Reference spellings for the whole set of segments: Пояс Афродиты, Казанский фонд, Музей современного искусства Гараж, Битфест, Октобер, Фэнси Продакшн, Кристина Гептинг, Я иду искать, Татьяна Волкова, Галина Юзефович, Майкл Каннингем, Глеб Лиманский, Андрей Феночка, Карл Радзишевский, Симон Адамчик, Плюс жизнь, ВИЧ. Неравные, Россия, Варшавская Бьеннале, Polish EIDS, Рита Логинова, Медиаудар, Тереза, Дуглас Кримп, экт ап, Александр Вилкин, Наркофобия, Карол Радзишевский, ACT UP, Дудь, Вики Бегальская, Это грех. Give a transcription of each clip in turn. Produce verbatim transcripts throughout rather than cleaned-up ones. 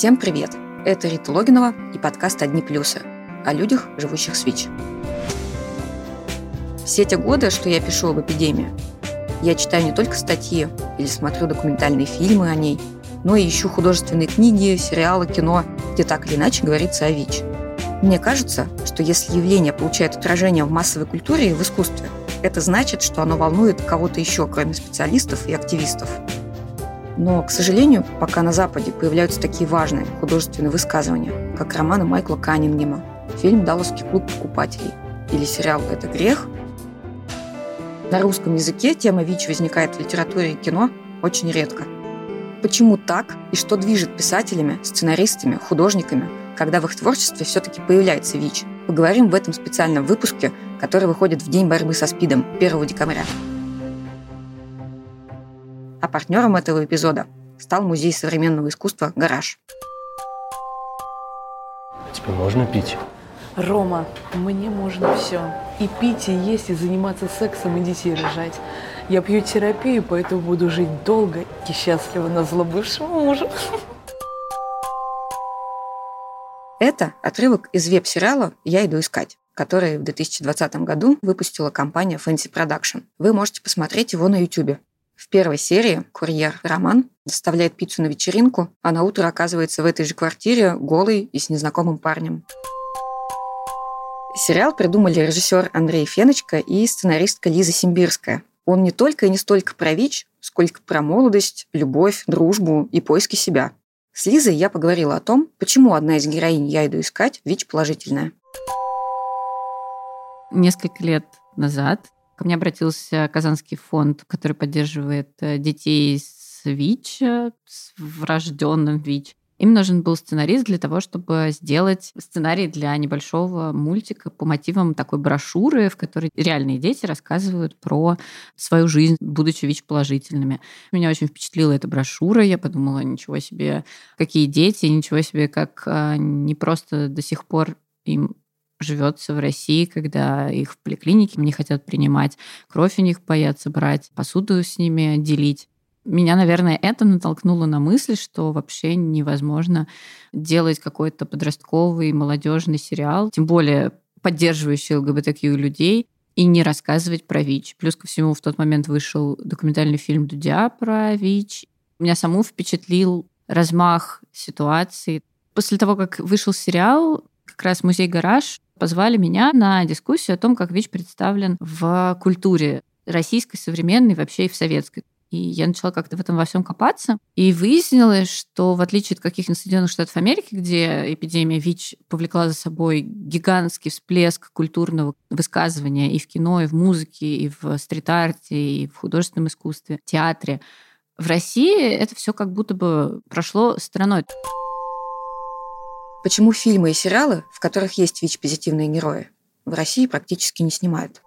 Всем привет! Это Рита Логинова и подкаст «Одни плюсы» о людях, живущих с ВИЧ. Все те годы, что я пишу об эпидемии, я читаю не только статьи или смотрю документальные фильмы о ней, но и ищу художественные книги, сериалы, кино, где так или иначе говорится о ВИЧ. Мне кажется, что если явление получает отражение в массовой культуре и в искусстве, это значит, что оно волнует кого-то еще, кроме специалистов и активистов. Но, к сожалению, пока на Западе появляются такие важные художественные высказывания, как романы Майкла Каннингема, фильм «Далласский клуб покупателей» или сериал «Это грех», на русском языке тема ВИЧ возникает в литературе и кино очень редко. Почему так и что движет писателями, сценаристами, художниками, когда в их творчестве все-таки появляется ВИЧ? Поговорим в этом специальном выпуске, который выходит в День борьбы со СПИДом первого декабря. А партнером этого эпизода стал Музей современного искусства «Гараж». Тебе можно пить? Рома, мне можно все. И пить, и есть, и заниматься сексом, и детей рожать. Я пью терапию, поэтому буду жить долго и счастливо на зло бывшему мужу. Это отрывок из веб-сериала «Я иду искать», который в две тысячи двадцатом году выпустила компания Фэнси Продакшн. Вы можете посмотреть его на YouTube. В первой серии курьер Роман доставляет пиццу на вечеринку, а наутро оказывается в этой же квартире голый и с незнакомым парнем. Сериал придумали режиссер Андрей Феночка и сценаристка Лиза Симбирская. Он не только и не столько про ВИЧ, сколько про молодость, любовь, дружбу и поиски себя. С Лизой я поговорила о том, почему одна из героинь «Я иду искать» ВИЧ-положительная. Несколько лет назад ко мне обратился Казанский фонд, который поддерживает детей с ВИЧ, с врожденным ВИЧ. Им нужен был сценарист для того, чтобы сделать сценарий для небольшого мультика по мотивам такой брошюры, в которой реальные дети рассказывают про свою жизнь, будучи ВИЧ-положительными. Меня очень впечатлила эта брошюра. Я подумала, ничего себе, какие дети, ничего себе, как не просто до сих пор им живется в России, когда их в поликлинике не хотят принимать, кровь у них боятся брать, посуду с ними делить. Меня, наверное, это натолкнуло на мысль, что вообще невозможно делать какой-то подростковый молодежный сериал, тем более поддерживающий эл гэ бэ тэ кью людей, и не рассказывать про ВИЧ. Плюс ко всему, в тот момент вышел документальный фильм Дудя про ВИЧ. Меня саму впечатлил размах ситуации. После того, как вышел сериал, как раз «Музей Гараж» позвали меня на дискуссию о том, как ВИЧ представлен в культуре российской, современной, вообще и в советской. И я начала как-то в этом во всем копаться. И выяснилось, что в отличие от каких-нибудь Соединенных Штатов Америки, где эпидемия ВИЧ повлекла за собой гигантский всплеск культурного высказывания и в кино, и в музыке, и в стрит-арте, и в художественном искусстве, в театре, в России это все как будто бы прошло стороной. Почему фильмы и сериалы, в которых есть ВИЧ-позитивные герои, в России практически не снимают?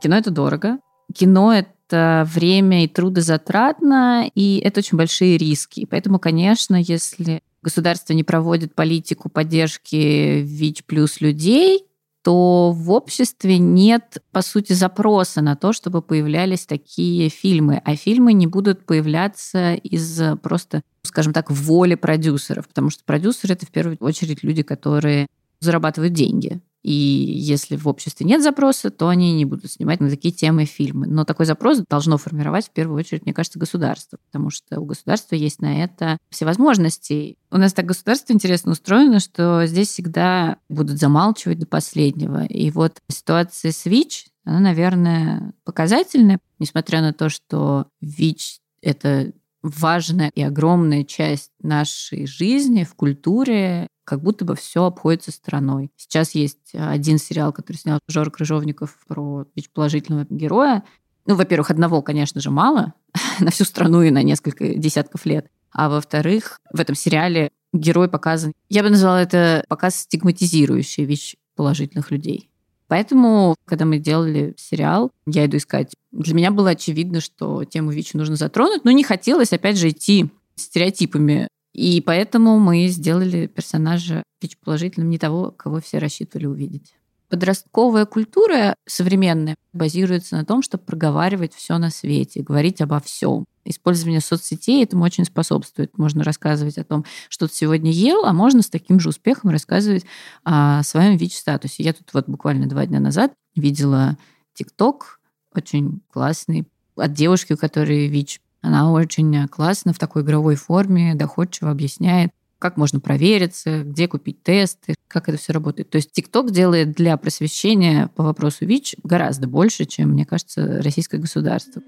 Кино — это дорого. Кино — это Это время и трудозатратно, и это очень большие риски. И поэтому, конечно, если государство не проводит политику поддержки ВИЧ плюс людей, то в обществе нет, по сути, запроса на то, чтобы появлялись такие фильмы. А фильмы не будут появляться из просто, скажем так, воли продюсеров, потому что продюсеры — это в первую очередь люди, которые зарабатывают деньги. И если в обществе нет запроса, то они не будут снимать на такие темы фильмы. Но такой запрос должно формировать в первую очередь, мне кажется, государство, потому что у государства есть на это все возможности. У нас так государство интересно устроено, что здесь всегда будут замалчивать до последнего. И вот ситуация с ВИЧ, она, наверное, показательная, несмотря на то, что ВИЧ — это важная и огромная часть нашей жизни в культуре, как будто бы все обходится стороной. Сейчас есть один сериал, который снял Жора Крыжовников про ВИЧ-положительного героя. Ну, во-первых, одного, конечно же, мало на всю страну и на несколько десятков лет. А во-вторых, в этом сериале герой показан... Я бы назвала это показ, стигматизирующий ВИЧ-положительных людей. Поэтому, когда мы делали сериал «Я иду искать», для меня было очевидно, что тему ВИЧ нужно затронуть, но не хотелось, опять же, идти стереотипами. И поэтому мы сделали персонажа ВИЧ-положительным, не того, кого все рассчитывали увидеть. Подростковая культура современная базируется на том, чтобы проговаривать все на свете, говорить обо всем. использование соцсетей этому очень способствует. Можно рассказывать о том, что ты сегодня ел, а можно с таким же успехом рассказывать о своем ВИЧ-статусе. Я тут вот буквально два дня назад видела ТикТок, очень классный, от девушки, у которой ВИЧ. Она очень классно в такой игровой форме доходчиво объясняет, как можно провериться, где купить тесты, как это все работает. То есть ТикТок делает для просвещения по вопросу ВИЧ гораздо больше, чем, мне кажется, российское государство.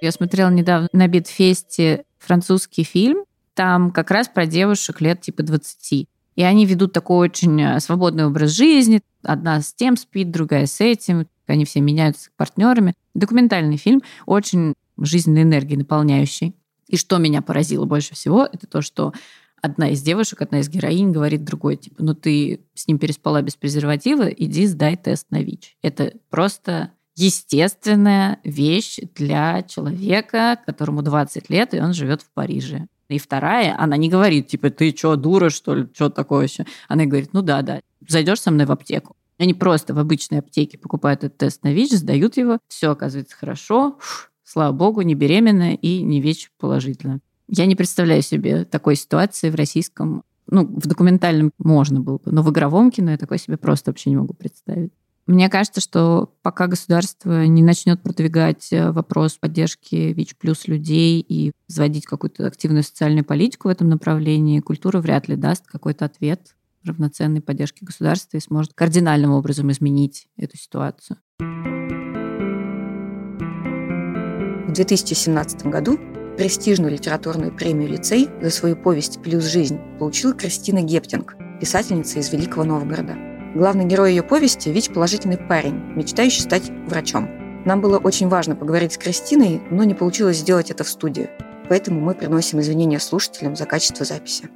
Я смотрела недавно на Битфесте французский фильм. Там как раз про девушек лет типа двадцати. И они ведут такой очень свободный образ жизни. Одна с тем спит, другая с этим. Они все меняются партнерами. Документальный фильм, очень жизненной энергией наполняющий. И что меня поразило больше всего, это то, что одна из девушек, одна из героинь говорит другой, типа, ну ты с ним переспала без презерватива, иди сдай тест на ВИЧ. Это просто естественная вещь для человека, которому двадцать лет, и он живет в Париже. И вторая, она не говорит, типа, ты что, дура, что ли, что такое еще? Она говорит, ну да, да, зайдешь со мной в аптеку. Они просто в обычной аптеке покупают этот тест на ВИЧ, сдают его, все оказывается хорошо, фу, слава богу, не беременна и не ВИЧ положительно. Я не представляю себе такой ситуации в российском, ну, в документальном можно было бы, но в игровом кино я такой себе просто вообще не могу представить. Мне кажется, что пока государство не начнет продвигать вопрос поддержки ВИЧ-плюс людей и заводить какую-то активную социальную политику в этом направлении, культура вряд ли даст какой-то ответ равноценной поддержки государства и сможет кардинальным образом изменить эту ситуацию. В две тысячи семнадцатом году престижную литературную премию «Лицей» за свою повесть «Плюс жизнь» получила Кристина Гептинг, писательница из Великого Новгорода. Главный герой ее повести – ВИЧ-положительный парень, мечтающий стать врачом. Нам было очень важно поговорить с Кристиной, но не получилось сделать это в студии. Поэтому мы приносим извинения слушателям за качество записи.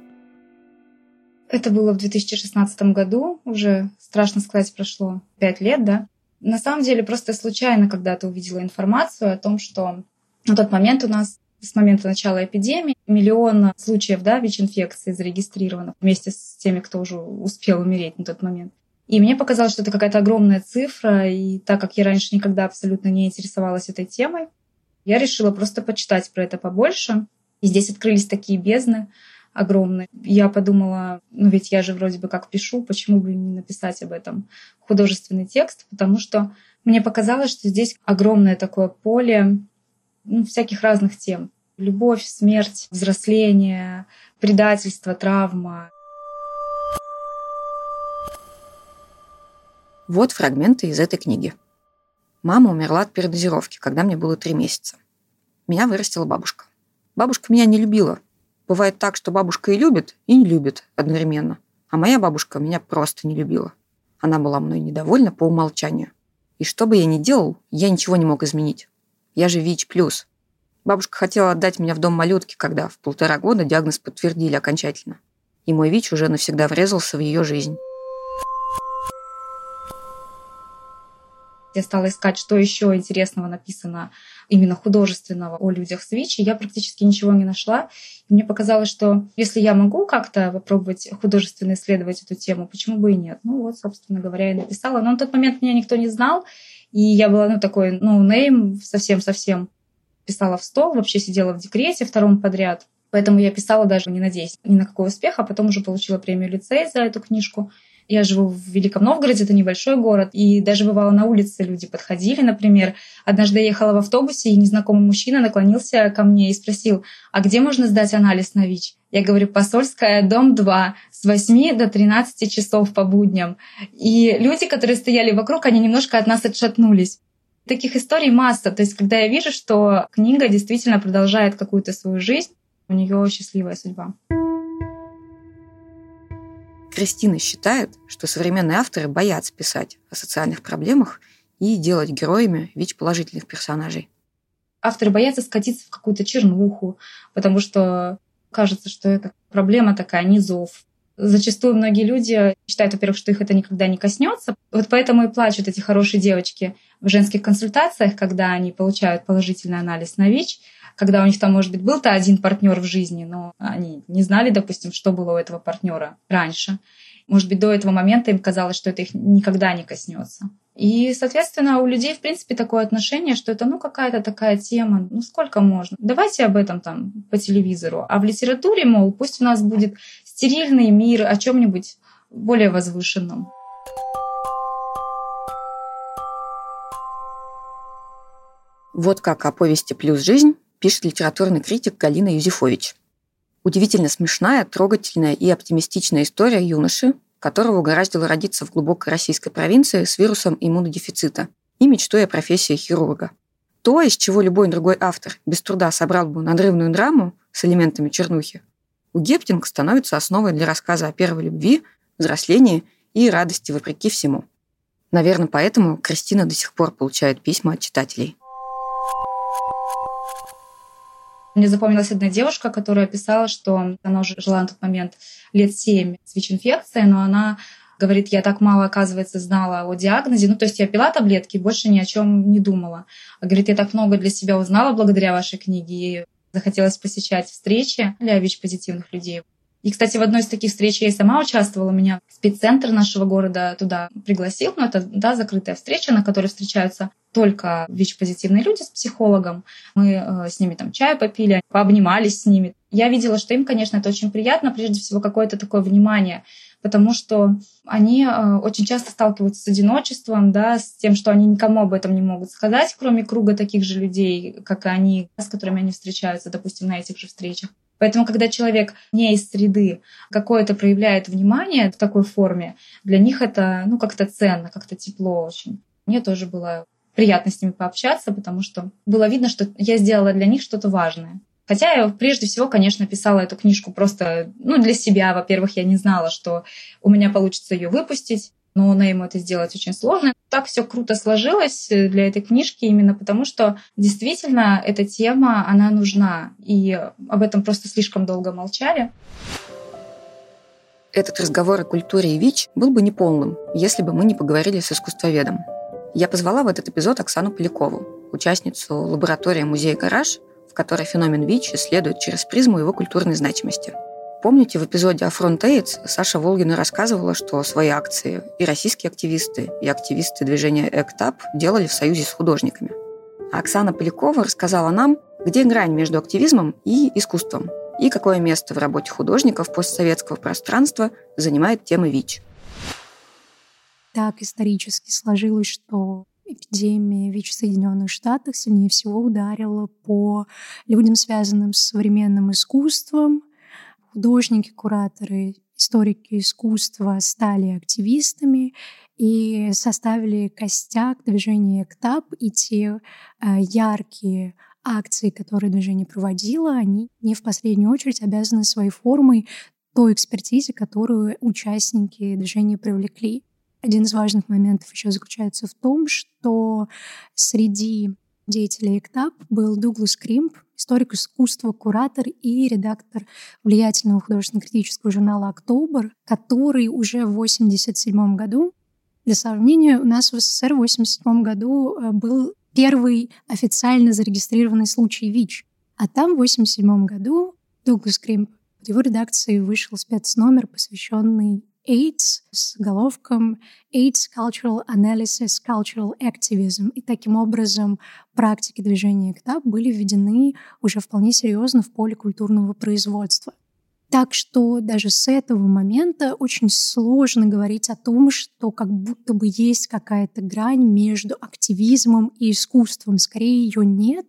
Это было в две тысячи шестнадцатом году, уже, страшно сказать, прошло пять лет, да? На самом деле, просто случайно когда-то увидела информацию о том, что на тот момент у нас, с момента начала эпидемии, миллион случаев, да, ВИЧ-инфекции зарегистрировано вместе с теми, кто уже успел умереть на тот момент. И мне показалось, что это какая-то огромная цифра, и так как я раньше никогда абсолютно не интересовалась этой темой, я решила просто почитать про это побольше. И здесь открылись такие бездны огромные. Я подумала, ну ведь я же вроде бы как пишу, почему бы не написать об этом художественный текст, потому что мне показалось, что здесь огромное такое поле, ну, всяких разных тем. Любовь, смерть, взросление, предательство, травма. Вот фрагменты из этой книги. Мама умерла от передозировки, когда мне было три месяца. Меня вырастила бабушка. Бабушка меня не любила. Бывает так, что бабушка и любит, и не любит одновременно. А моя бабушка меня просто не любила. Она была мной недовольна по умолчанию. И что бы я ни делал, я ничего не мог изменить. Я же ВИЧ+. Бабушка хотела отдать меня в дом малютки, когда в полтора года диагноз подтвердили окончательно. И мой ВИЧ уже навсегда врезался в ее жизнь. Я стала искать, что еще интересного написано именно художественного о людях с ВИЧ, и я практически ничего не нашла. И мне показалось, что если я могу как-то попробовать художественно исследовать эту тему, почему бы и нет? Ну вот, собственно говоря, и написала. Но на тот момент меня никто не знал, и я была, ну, такой ноунейм, совсем-совсем писала в стол, вообще сидела в декрете втором подряд. Поэтому я писала даже не надеясь ни на какой успех, а потом уже получила премию «Лицей» за эту книжку. Я живу в Великом Новгороде, это небольшой город, и даже бывало на улице люди подходили, например. Однажды я ехала в автобусе, и незнакомый мужчина наклонился ко мне и спросил, а где можно сдать анализ на ВИЧ? Я говорю, Посольская, дом два, с восьми до тринадцати часов по будням. И люди, которые стояли вокруг, они немножко от нас отшатнулись. Таких историй масса. То есть когда я вижу, что книга действительно продолжает какую-то свою жизнь, у нее счастливая судьба. Кристина считает, что современные авторы боятся писать о социальных проблемах и делать героями ВИЧ-положительных персонажей. Авторы боятся скатиться в какую-то чернуху, потому что кажется, что это проблема такая низов. Зачастую многие люди считают, во-первых, что их это никогда не коснется. Вот поэтому и плачут эти хорошие девочки в женских консультациях, когда они получают положительный анализ на ВИЧ, когда у них там, может быть, был-то один партнер в жизни, но они не знали, допустим, что было у этого партнера раньше. Может быть, до этого момента им казалось, что это их никогда не коснется. И, соответственно, у людей, в принципе, такое отношение, что это, ну, какая-то такая тема, ну, сколько можно? Давайте об этом там по телевизору. А в литературе, мол, пусть у нас будет стерильный мир о чем-нибудь более возвышенном. Вот как о повести «Плюс жизнь» пишет литературный критик Галина Юзефович. Удивительно смешная, трогательная и оптимистичная история юноши, которого угораздило родиться в глубокой российской провинции с вирусом иммунодефицита и мечтой о профессии хирурга. То, из чего любой другой автор без труда собрал бы надрывную драму с элементами чернухи, у Гептинг становится основой для рассказа о первой любви, взрослении и радости вопреки всему. Наверное, поэтому Кристина до сих пор получает письма от читателей. Мне запомнилась одна девушка, которая писала, что она уже жила на тот момент лет семь с ВИЧ-инфекцией, но она говорит, я так мало, оказывается, знала о диагнозе. Ну, то есть я пила таблетки, больше ни о чем не думала. А говорит, я так много для себя узнала благодаря вашей книге. И захотелось посещать встречи для ВИЧ-позитивных людей. И, кстати, в одной из таких встреч я и сама участвовала. Меня спеццентр нашего города туда пригласил. Но это, да, закрытая встреча, на которой встречаются только ВИЧ-позитивные люди с психологом. Мы э, с ними там чай попили, пообнимались с ними. Я видела, что им, конечно, это очень приятно. Прежде всего, какое-то такое внимание. Потому что они э, очень часто сталкиваются с одиночеством, да, с тем, что они никому об этом не могут сказать, кроме круга таких же людей, как и они, с которыми они встречаются, допустим, на этих же встречах. Поэтому, когда человек не из среды какое-то проявляет внимание в такой форме, для них это, ну, как-то ценно, как-то тепло очень. Мне тоже было приятно с ними пообщаться, потому что было видно, что я сделала для них что-то важное. Хотя я прежде всего, конечно, писала эту книжку просто, ну, для себя. Во-первых, я не знала, что у меня получится ее выпустить, но на ему это сделать очень сложно. Так все круто сложилось для этой книжки именно потому, что действительно эта тема, она нужна. И об этом просто слишком долго молчали. Этот разговор о культуре и ВИЧ был бы неполным, если бы мы не поговорили с искусствоведом. Я позвала в этот эпизод Оксану Полякову, участницу лаборатории музея «Гараж», в которой феномен ВИЧ исследует через призму его культурной значимости. Помните, в эпизоде о Front эйдс Саша Волгина рассказывала, что свои акции и российские активисты, и активисты движения экт ап делали в союзе с художниками. А Оксана Полякова рассказала нам, где грань между активизмом и искусством, и какое место в работе художников постсоветского пространства занимает тема ВИЧ. Так исторически сложилось, что эпидемия ВИЧ в Соединенных Штатах сильнее всего ударила по людям, связанным с современным искусством. Художники, кураторы, историки искусства стали активистами и составили костяк движения экт ап, и те э, яркие акции, которые движение проводило, они не в последнюю очередь обязаны своей формой той экспертизе, которую участники движения привлекли. Один из важных моментов еще заключается в том, что среди деятелей экт ап был Дуглас Кримп, историк искусства, куратор и редактор влиятельного художественно-критического журнала «Октобер», который уже в восемьдесят седьмом году, для сравнения, у нас в эс эс эс эр в восемьдесят седьмом году был первый официально зарегистрированный случай ВИЧ. А там в восемьдесят седьмом году Дуглас Кримп, в его редакции вышел спецномер, посвященный эйдс с заголовком «эйдс Cultural Analysis, Cultural Activism». И таким образом практики движения экт ап были введены уже вполне серьезно в поле культурного производства. Так что даже с этого момента очень сложно говорить о том, что как будто бы есть какая-то грань между активизмом и искусством. Скорее, ее нет.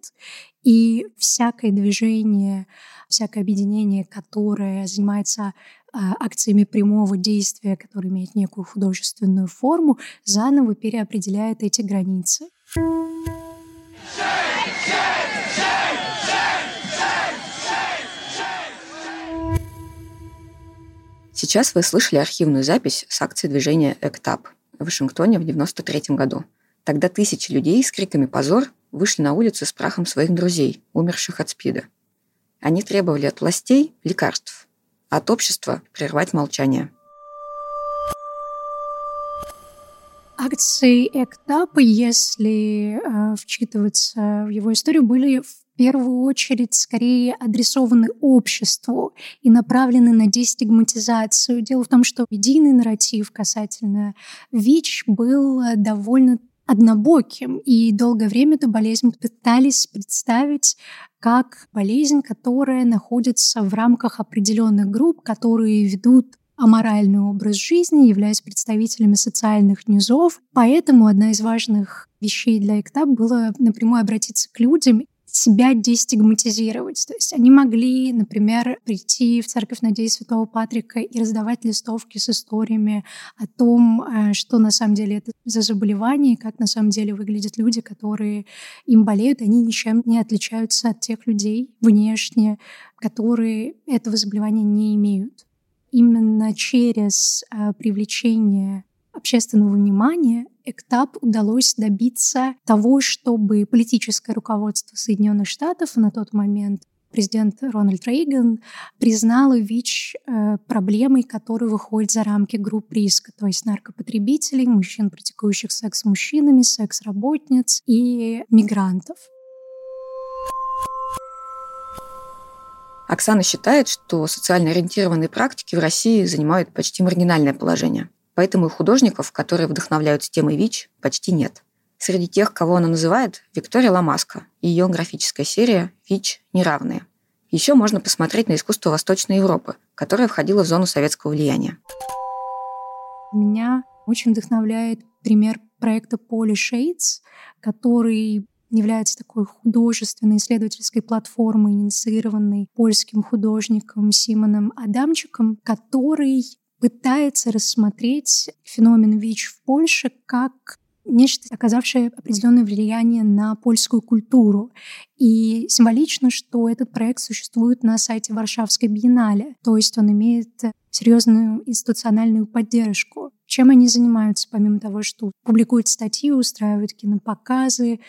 И всякое движение, всякое объединение, которое занимается акциями прямого действия, которые имеют некую художественную форму, заново переопределяет эти границы. Сейчас вы слышали архивную запись с акции движения экт ап в Вашингтоне в девяносто третьем году. Тогда тысячи людей с криками «Позор!» вышли на улицы с прахом своих друзей, умерших от СПИДа. Они требовали от властей лекарств, от общества прервать молчание. Акции экт ап, если э, вчитываться в его историю, были в первую очередь скорее адресованы обществу и направлены на дестигматизацию. Дело в том, что медийный нарратив касательно ВИЧ был довольно однобоким, и долгое время эту болезнь пытались представить как болезнь, которая находится в рамках определенных групп, которые ведут аморальный образ жизни, являясь представителями социальных низов. Поэтому одна из важных вещей для ЭКТАП было напрямую обратиться к людям, себя дестигматизировать. То есть они могли, например, прийти в церковь Надеи Святого Патрика и раздавать листовки с историями о том, что на самом деле это за заболевание, как на самом деле выглядят люди, которые им болеют. Они ничем не отличаются от тех людей внешне, которые этого заболевания не имеют. Именно через привлечение общественного внимания ЭКТАП удалось добиться того, чтобы политическое руководство Соединенных Штатов, на тот момент президент Рональд Рейган, признало ВИЧ проблемой, которая выходит за рамки групп риска, то есть наркопотребителей, мужчин, практикующих секс с мужчинами, секс-работниц и мигрантов. Оксана считает, что социально ориентированные практики в России занимают почти маргинальное положение. Поэтому и художников, которые вдохновляются темой ВИЧ, почти нет. Среди тех, кого она называет, Виктория Ломаско и ее графическая серия «ВИЧ. Неравные». Еще можно посмотреть на искусство Восточной Европы, которое входило в зону советского влияния. Меня очень вдохновляет пример проекта Polish и ай ди эс, который является такой художественной исследовательской платформой, инициированной польским художником Симоном Адамчиком, который пытается рассмотреть феномен ВИЧ в Польше как нечто, оказавшее определенное влияние на польскую культуру. И символично, что этот проект существует на сайте Варшавской Бьеннале, то есть он имеет серьезную институциональную поддержку. Чем они занимаются, помимо того, что публикуют статьи, устраивают кинопоказы,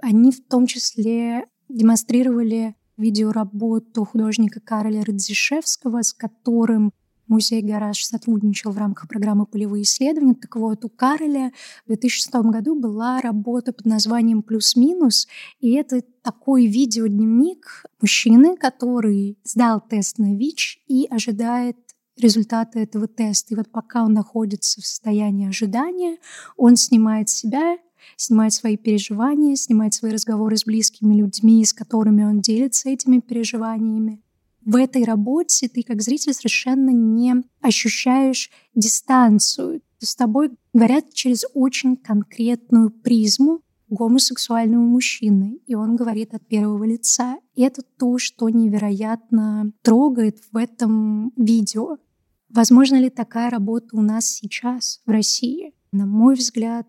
они в том числе демонстрировали видеоработу художника Карла Радзишевского, с которым Музей «Гараж» сотрудничал в рамках программы «Полевые исследования». Так вот, у Кароля в две тысячи шестом году была работа под названием «Плюс-минус», и это такой видеодневник мужчины, который сдал тест на ВИЧ и ожидает результаты этого теста. И вот пока он находится в состоянии ожидания, он снимает себя, снимает свои переживания, снимает свои разговоры с близкими людьми, с которыми он делится этими переживаниями. В этой работе ты, как зритель, совершенно не ощущаешь дистанцию. С тобой говорят через очень конкретную призму гомосексуального мужчины, и он говорит от первого лица. И это то, что невероятно трогает в этом видео. Возможно ли такая работа у нас сейчас в России? На мой взгляд,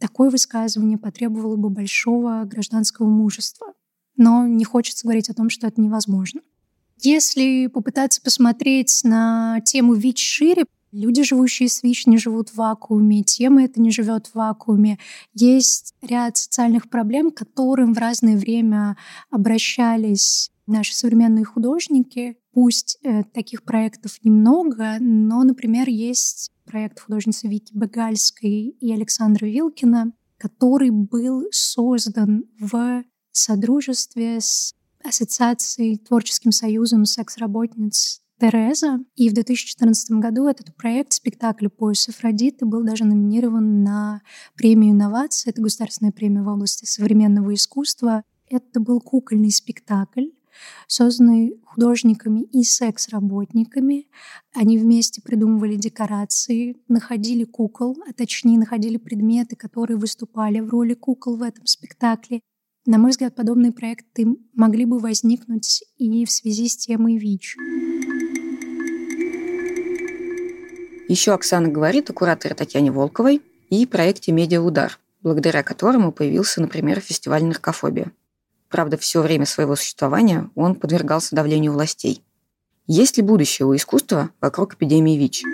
такое высказывание потребовало бы большого гражданского мужества. Но не хочется говорить о том, что это невозможно. Если попытаться посмотреть на тему ВИЧ шире, люди, живущие с ВИЧ, не живут в вакууме, тема эта не живет в вакууме. Есть ряд социальных проблем, к которым в разное время обращались наши современные художники. Пусть э, таких проектов немного, но, например, есть проект художницы Вики Бегальской и Александра Вилкина, который был создан в содружестве с ассоциацией, творческим союзом секс-работниц «Тереза». И в две тысячи четырнадцатом году этот проект, спектакль «Пояс Афродиты», был даже номинирован на премию «Инновации». Это государственная премия в области современного искусства. Это был кукольный спектакль, созданный художниками и секс-работниками. Они вместе придумывали декорации, находили кукол, а точнее находили предметы, которые выступали в роли кукол в этом спектакле. На мой взгляд, подобные проекты могли бы возникнуть и в связи с темой ВИЧ. Еще Оксана говорит о кураторе Татьяне Волковой и проекте «Медиаудар», благодаря которому появился, например, фестиваль «Наркофобия». Правда, все время своего существования он подвергался давлению властей. Есть ли будущее у искусства вокруг эпидемии ВИЧ?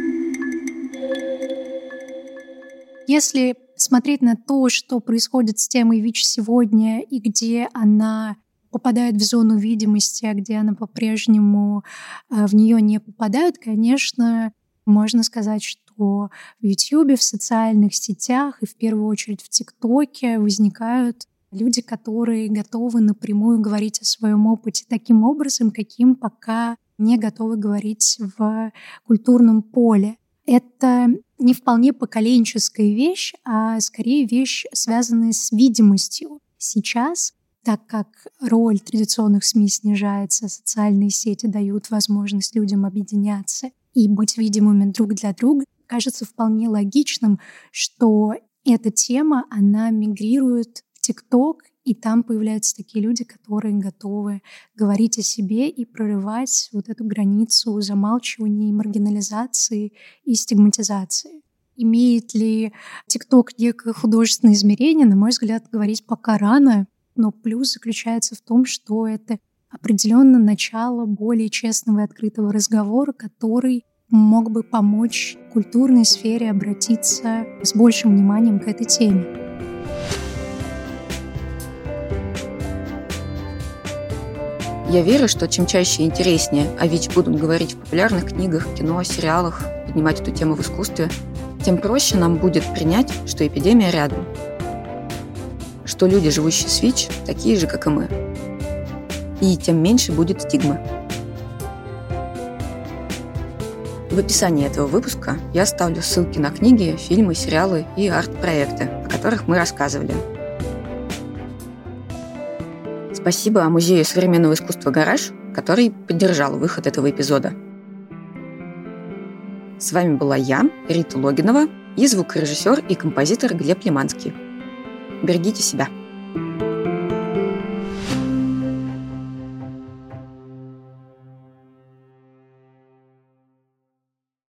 Если смотреть на то, что происходит с темой ВИЧ сегодня и где она попадает в зону видимости, а где она по-прежнему в нее не попадает, конечно, можно сказать, что в Ютьюбе, в социальных сетях и в первую очередь в ТикТоке возникают Люди, которые готовы напрямую говорить о своем опыте таким образом, каким пока не готовы говорить в культурном поле. Это не вполне поколенческая вещь, а скорее вещь, связанная с видимостью. Сейчас, так как роль традиционных СМИ снижается, социальные сети дают возможность людям объединяться и быть видимыми друг для друга, кажется вполне логичным, что эта тема, она мигрирует в ТикТок, и там появляются такие люди, которые готовы говорить о себе и прорывать вот эту границу замалчивания, маргинализации и стигматизации. Имеет ли ТикТок некое художественное измерение? На мой взгляд, говорить пока рано, но плюс заключается в том, что это определенно начало более честного и открытого разговора, который мог бы помочь культурной сфере обратиться с большим вниманием к этой теме. Я верю, что чем чаще и интереснее о ВИЧ будут говорить в популярных книгах, кино, сериалах, поднимать эту тему в искусстве, тем проще нам будет принять, что эпидемия рядом, что люди, живущие с ВИЧ, такие же, как и мы, и тем меньше будет стигмы. В описании этого выпуска я оставлю ссылки на книги, фильмы, сериалы и арт-проекты, о которых мы рассказывали. Спасибо Музею современного искусства «Гараж», который поддержал выход этого эпизода. С вами была я, Рита Логинова, и звукорежиссер и композитор Глеб Лиманский. Берегите себя.